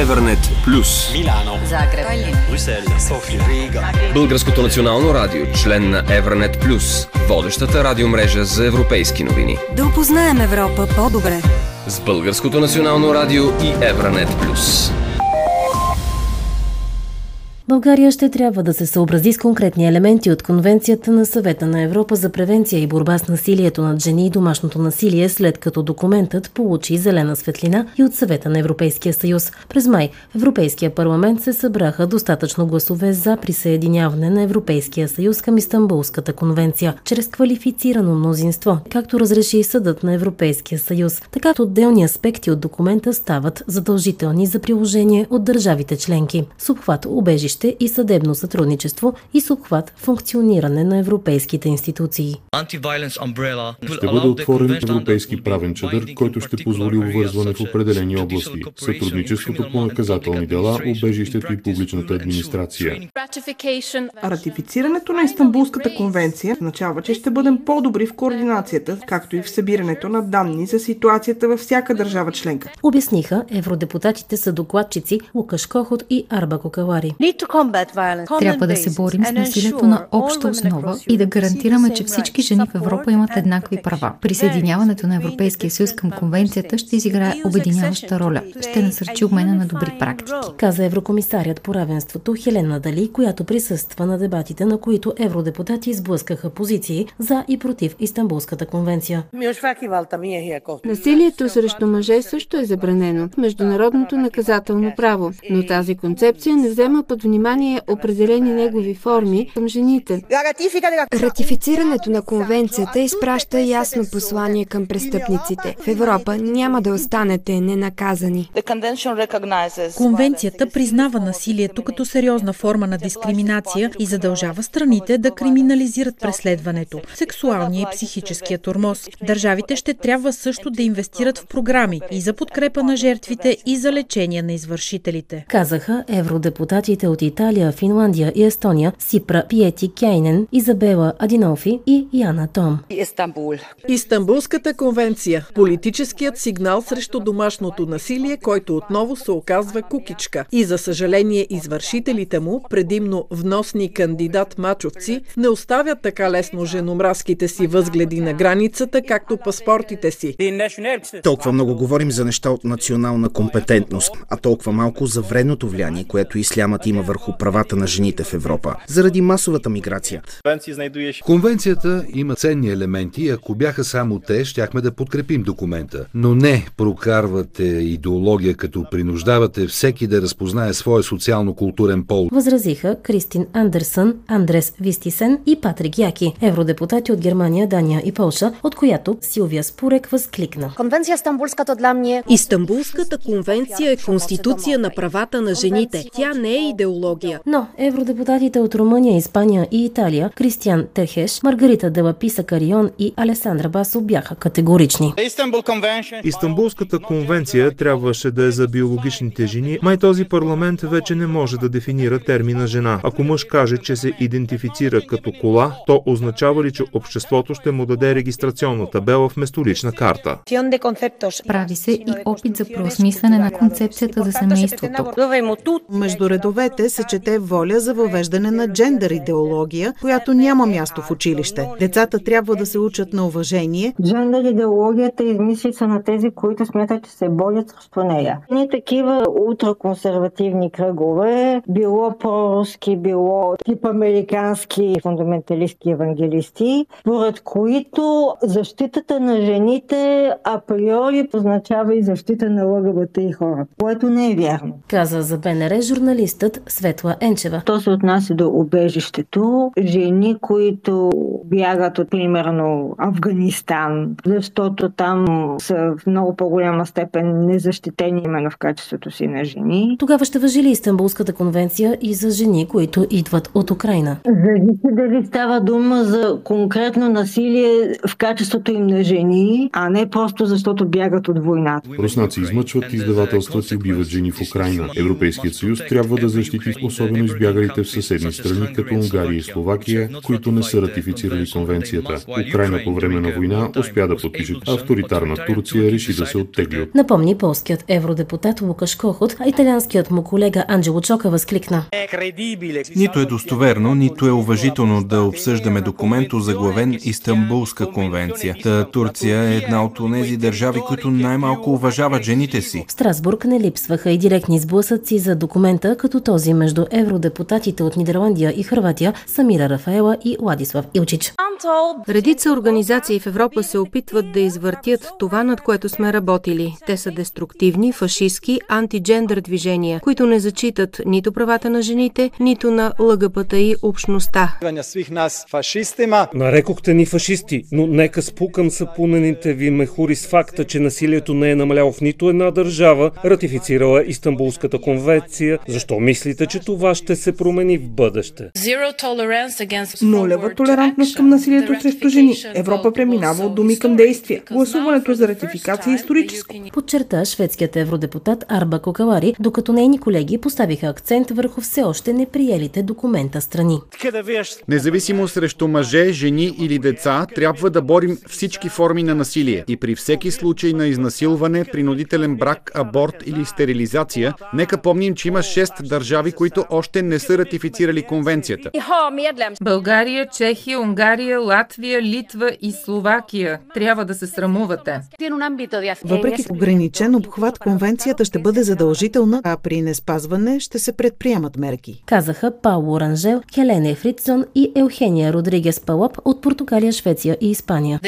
Евранет Плюс, Милано, Загреб, Брюксел, София, Рига. Българското национално радио, член на Евранет Плюс, водещата радиомрежа за европейски новини. Да опознаем Европа по-добре. С Българското национално радио и Евранет Плюс. България ще трябва да се съобрази с конкретни елементи от Конвенцията на Съвета на Европа за превенция и борба с насилието над жени и домашното насилие, след като документът получи зелена светлина и от Съвета на Европейския съюз. През май в Европейския парламент се събраха достатъчно гласове за присъединяване на Европейския съюз към Истанбулската конвенция, чрез квалифицирано мнозинство, както разреши и Съдът на Европейския съюз. Така отделни аспекти от документа стават задължителни за приложение от държавите членки. С обхват убежище и съдебно сътрудничество и с обхват функциониране на европейските институции. Ще бъде отворен европейски правен чадър, който ще позволи обвързване в определени области, сътрудничеството по наказателни дела, убежището и публичната администрация. Ратифицирането на Истанбулската конвенция означава, че ще бъдем по-добри в координацията, както и в събирането на данни за ситуацията във всяка държава членка. Обясниха евродепутатите са докладчици Лукаш Кохот и Арба Кокалари. Трябва да се борим с насилието на обща основа и да гарантираме, че всички жени в Европа имат еднакви права. Присъединяването на Европейския съюз към конвенцията ще изиграе обединяваща роля. Ще насърчи обмена на добри практики. Каза еврокомисарят по равенството Елена Дали, която присъства на дебатите, на които евродепутати изблъскаха позиции за и против Истанбулската конвенция. Насилието срещу мъже също е забранено в международното наказателно право, но тази концепция не взема под внимание определени негови форми към жените. Ратифицирането на конвенцията изпраща ясно послание към престъпниците. В Европа няма да останете ненаказани. Конвенцията признава насилието като сериозна форма на дискриминация и задължава страните да криминализират преследването, сексуалния и психическия тормоз. Държавите ще трябва също да инвестират в програми и за подкрепа на жертвите и за лечение на извършителите. Казаха евродепутатите от Италия, Финландия и Естония Сипра Пиети Кейнен, Изабела Адинофи и Яна Том. Истанбулската конвенция – политическият сигнал срещу домашното насилие, който отново се оказва кукичка. И за съжаление извършителите му, предимно вносни кандидат-мачовци, не оставят така лесно женомразките си възгледи на границата, както паспортите си. Толкова много говорим за неща от национална компетентност, а толкова малко за вредното влияние, което ислямът има върху правата на жените в Европа, заради масовата миграция. Конвенцията има ценни елементи, ако бяха само те, щяхме да подкрепим документа. Но не прокарвате идеология, като принуждавате всеки да разпознае своя социално-културен пол. Възразиха Кристин Андерсън, Андрес Вистисен и Патрик Яки, евродепутати от Германия, Дания и Полша, от която Силвия Спурек възкликна. Истанбулската конвенция е конституция на правата на жените. Тя не е идеология. Но евродепутатите от Румъния, Испания и Италия Кристиан Техеш, Маргарита Делапи Сакарион и Алесандра Басо бяха категорични. Истанбулската конвенция трябваше да е за биологичните жени, май този парламент вече не може да дефинира термина жена. Ако мъж каже, че се идентифицира като кола, то означава ли, че обществото ще му даде регистрационна табела вместо лична карта? Прави се и опит за преосмислене на концепцията за семейството. Между редовете се чете воля за въвеждане на джендър идеология, която няма място в училище. Децата трябва да се учат на уважение. Джендър идеологията е измислица на тези, които смятат, че се борят срещу нея. Не такива ултраконсервативни кръгове, било проруски, било тип американски фундаменталистки евангелисти, поред които защитата на жените априори означава и защита на ЛГБТ и хората, което не е вярно. Каза за БНР журналистът Ветла Енчева. То се отнася до убежището. Жени, които бягат от, примерно, Афганистан, защото там са в много по-голяма степен незащитени именно в качеството си на жени. Тогава ще важи ли Истанбулската конвенция и за жени, които идват от Украина? Зависи дали става дума за конкретно насилие в качеството им на жени, а не просто защото бягат от войната. Руснаци измъчват, издавателстват и убиват жени в Украина. Европейският съюз трябва да защити против, особено избягалите в съседни страни, като Унгария и Словакия, които не са ратифицирали конвенцията. Украйна по време на война успя да подпише. Авторитарна Турция реши да се оттегли. Напомни полският евродепутат Лукаш Кохот, а италианският му колега Анджело Чока възкликна: нито е достоверно, нито е уважително да обсъждаме документ, озаглавен Истанбулска конвенция. Турция е една от онези държави, които най-малко уважават жените си. В Страсбург не липсваха и директни сблъсъци за документа, като този между евродепутатите от Нидерландия и Хърватия Самира Рафаела и Ладислав Илчич. Редица организации в Европа се опитват да извъртят това, над което сме работили. Те са деструктивни, фашистски, антиджендър движения, които не зачитат нито правата на жените, нито на ЛГБТИ общността. Нарекохте ни фашисти, но нека спукам съпунените ви мехури с факта, че насилието не е намаляло в нито една държава, ратифицирала Истанбулската конвенция. Защо мислите, че това ще се промени в бъдеще? Нулева толерантност към насилието срещу жени. Европа преминава от думи към действия. Гласуването за ратификация е историческо. Подчерта шведският евродепутат Арба Кокалари, докато нейни колеги поставиха акцент върху все още неприелите документа страни. Независимо срещу мъже, жени или деца, трябва да борим всички форми на насилие и при всеки случай на изнасилване, принудителен брак, аборт или стерилизация, нека помним, че има 6 държави, които още не са ратифицирали конвенцията. България, Чехия, Унгария, Латвия, Литва и Словакия. Трябва да се срамувате. Въпреки ограничен обхват, конвенцията ще бъде задължителна, а при неспазване ще се предприемат мерки. Казаха Пауло Ранжел, Елене Фритсон и Елхения Родригес Палоп от Португалия, Швеция и Испания.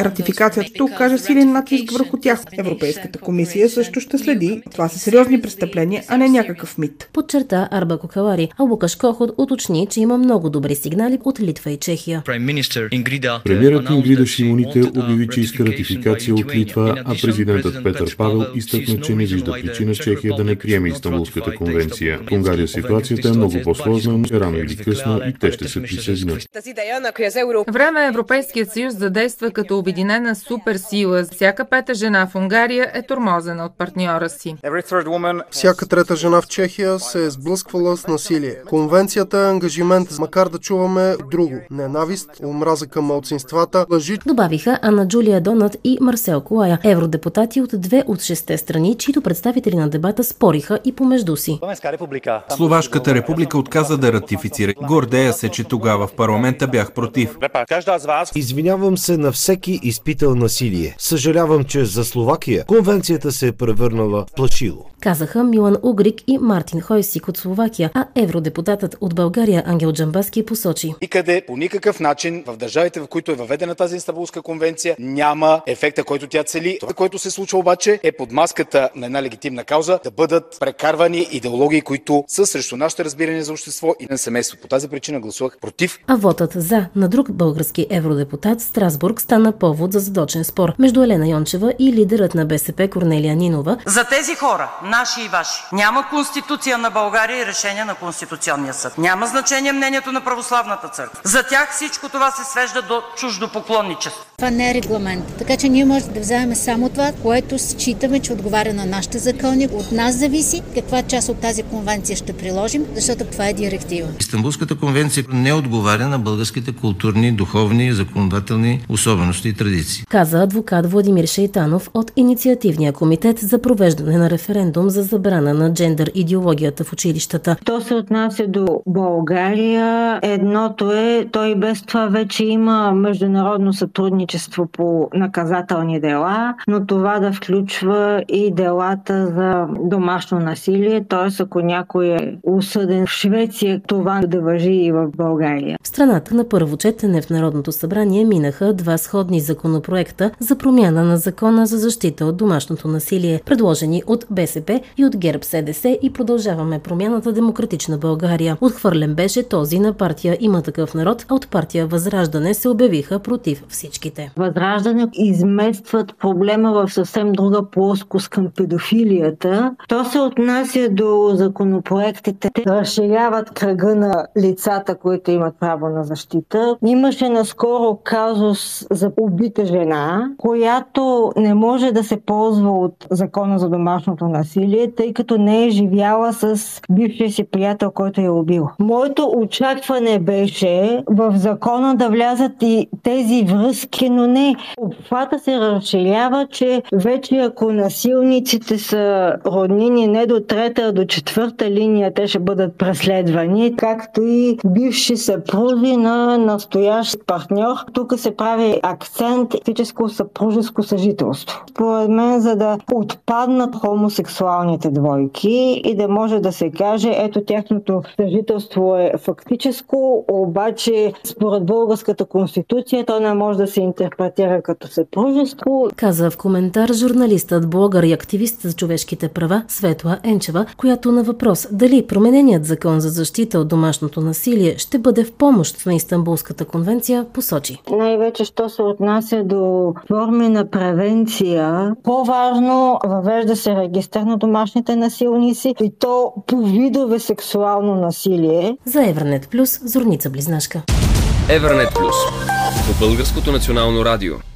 Ратификацията тук каже силен натиск върху тях. Европейската комисия също ще следи. Това са сериозни престъпления, а не някакъв мит. Подчерта Арба Кокалари, а Лукаш Кохот уточни, че има много добри сигнали от Литва и Чехия. Премиерът Ингрида Шимоните обяви, че иска ратификация от Литва, а президентът Петър Павел изтъкна, че не вижда причина Чехия да не приеме Истанбулската конвенция. В Унгария ситуацията е много по-сложна, но рано или късно и те ще се присъединят. Време Европейският съюз задейства като обединена суперсила. Всяка пета жена в Унгария е тормозена от партньора си. Всяка трета жена в Чехия се е сблъсквала с насилие. Конвенцията е ангажимент, макар да чуваме друго. Ненавист, омраза към малцинствата, лъжи. Добавиха Ана Джулия Донат и Марсел Колая, евродепутати от 2 от 6 страни, чието представители на дебата спориха и помежду си. Словашката република отказа да ратифицира. Гордея се, че тогава в парламента бях против. Извинявам се на всеки изпитал насилие. Съжалявам, че за Словакия конвенцията се е превърнала в плашило. Казаха Милан Угрик и Мартин Хойсик от Словакия, а евродепутатът от България Ангел Джамбаски посочи: и къде по никакъв начин в държавите, в които е въведена тази Истанбулска конвенция, няма ефекта, който тя цели. Това, което се случва обаче, е под маската на една легитимна кауза да бъдат прекарвани идеологии, които са срещу нашите разбирания за общество и на семейство. По тази причина гласувах против. А вотът за на друг български евродепутат в Страсбург стана повод за задочен спор между Елена Йончева и лидерът на БСП Корнелия Нинова. За тези хора, наши и ваши, няма конституция на България и решение на Конституционния съд. Няма значение мнението на Православната църква. За тях всичко това се свежда до чуждопоклонничество. Това не е регламент, така че ние можем да вземем само това, което считаме, че отговаря на нашите закони. От нас зависи каква част от тази конвенция ще приложим, защото това е директива. Истанбулската конвенция не отговаря на българските културни, духовни и законодателни особености и традиции. Каза адвокат Владимир Шейтанов от Инициативния комитет за провеждане на референдум за забрана на джендър идеологията в училищата. То се отнася до България. Едното е, той без това вече има международно сътрудничество по наказателни дела, но това да включва и делата за домашно насилие, т.е. ако някой е осъден в Швеция, това да важи и в България. В страната на първо четене в Народното събрание минаха 2 сходни законопроекта за промяна на закона за защита от домашното насилие, предложени от БСП и от ГЕРБ-СДС и Продължаваме промяната Демократична България. Отхвърлен беше този на партия Има такъв народ, а от партия Възраждане се обявиха против всичките. Възраждане изместват проблема в съвсем друга плоскост към педофилията. То се отнася до законопроектите. Разширяват кръга на лицата, които имат право на защита. Имаше наскоро казус за убита жена, която не може да се ползва от закона за домашното насилие, насилие, тъй като не е живяла с бившия си приятел, който я е убил. Моето очакване беше в закона да влязат и тези връзки, но не. Обхвата се разширява, че вече ако насилниците са роднини не до трета, а до четвърта линия, те ще бъдат преследвани, както и бивши съпрузи на настоящ партньор. Тук се прави акцент физическо съпружеско съжителство. Според мен, за да отпаднат хомосексуалните двойки и да може да се каже, ето тяхното съжителство е фактическо, обаче според българската конституция то не може да се интерпретира като съпружество. Каза в коментар журналистът, блогър и активист за човешките права Ветла Енчева, която на въпрос дали промененият закон за защита от домашното насилие ще бъде в помощ на Истанбулската конвенция, посочи. Най-вече, що се отнася до форми на превенция, по-важно, въвежда се регистър на домашните насилници и то по видове сексуално насилие. За Евранет Плюс, Зорница Близнашка. Евранет Плюс по Българското национално радио.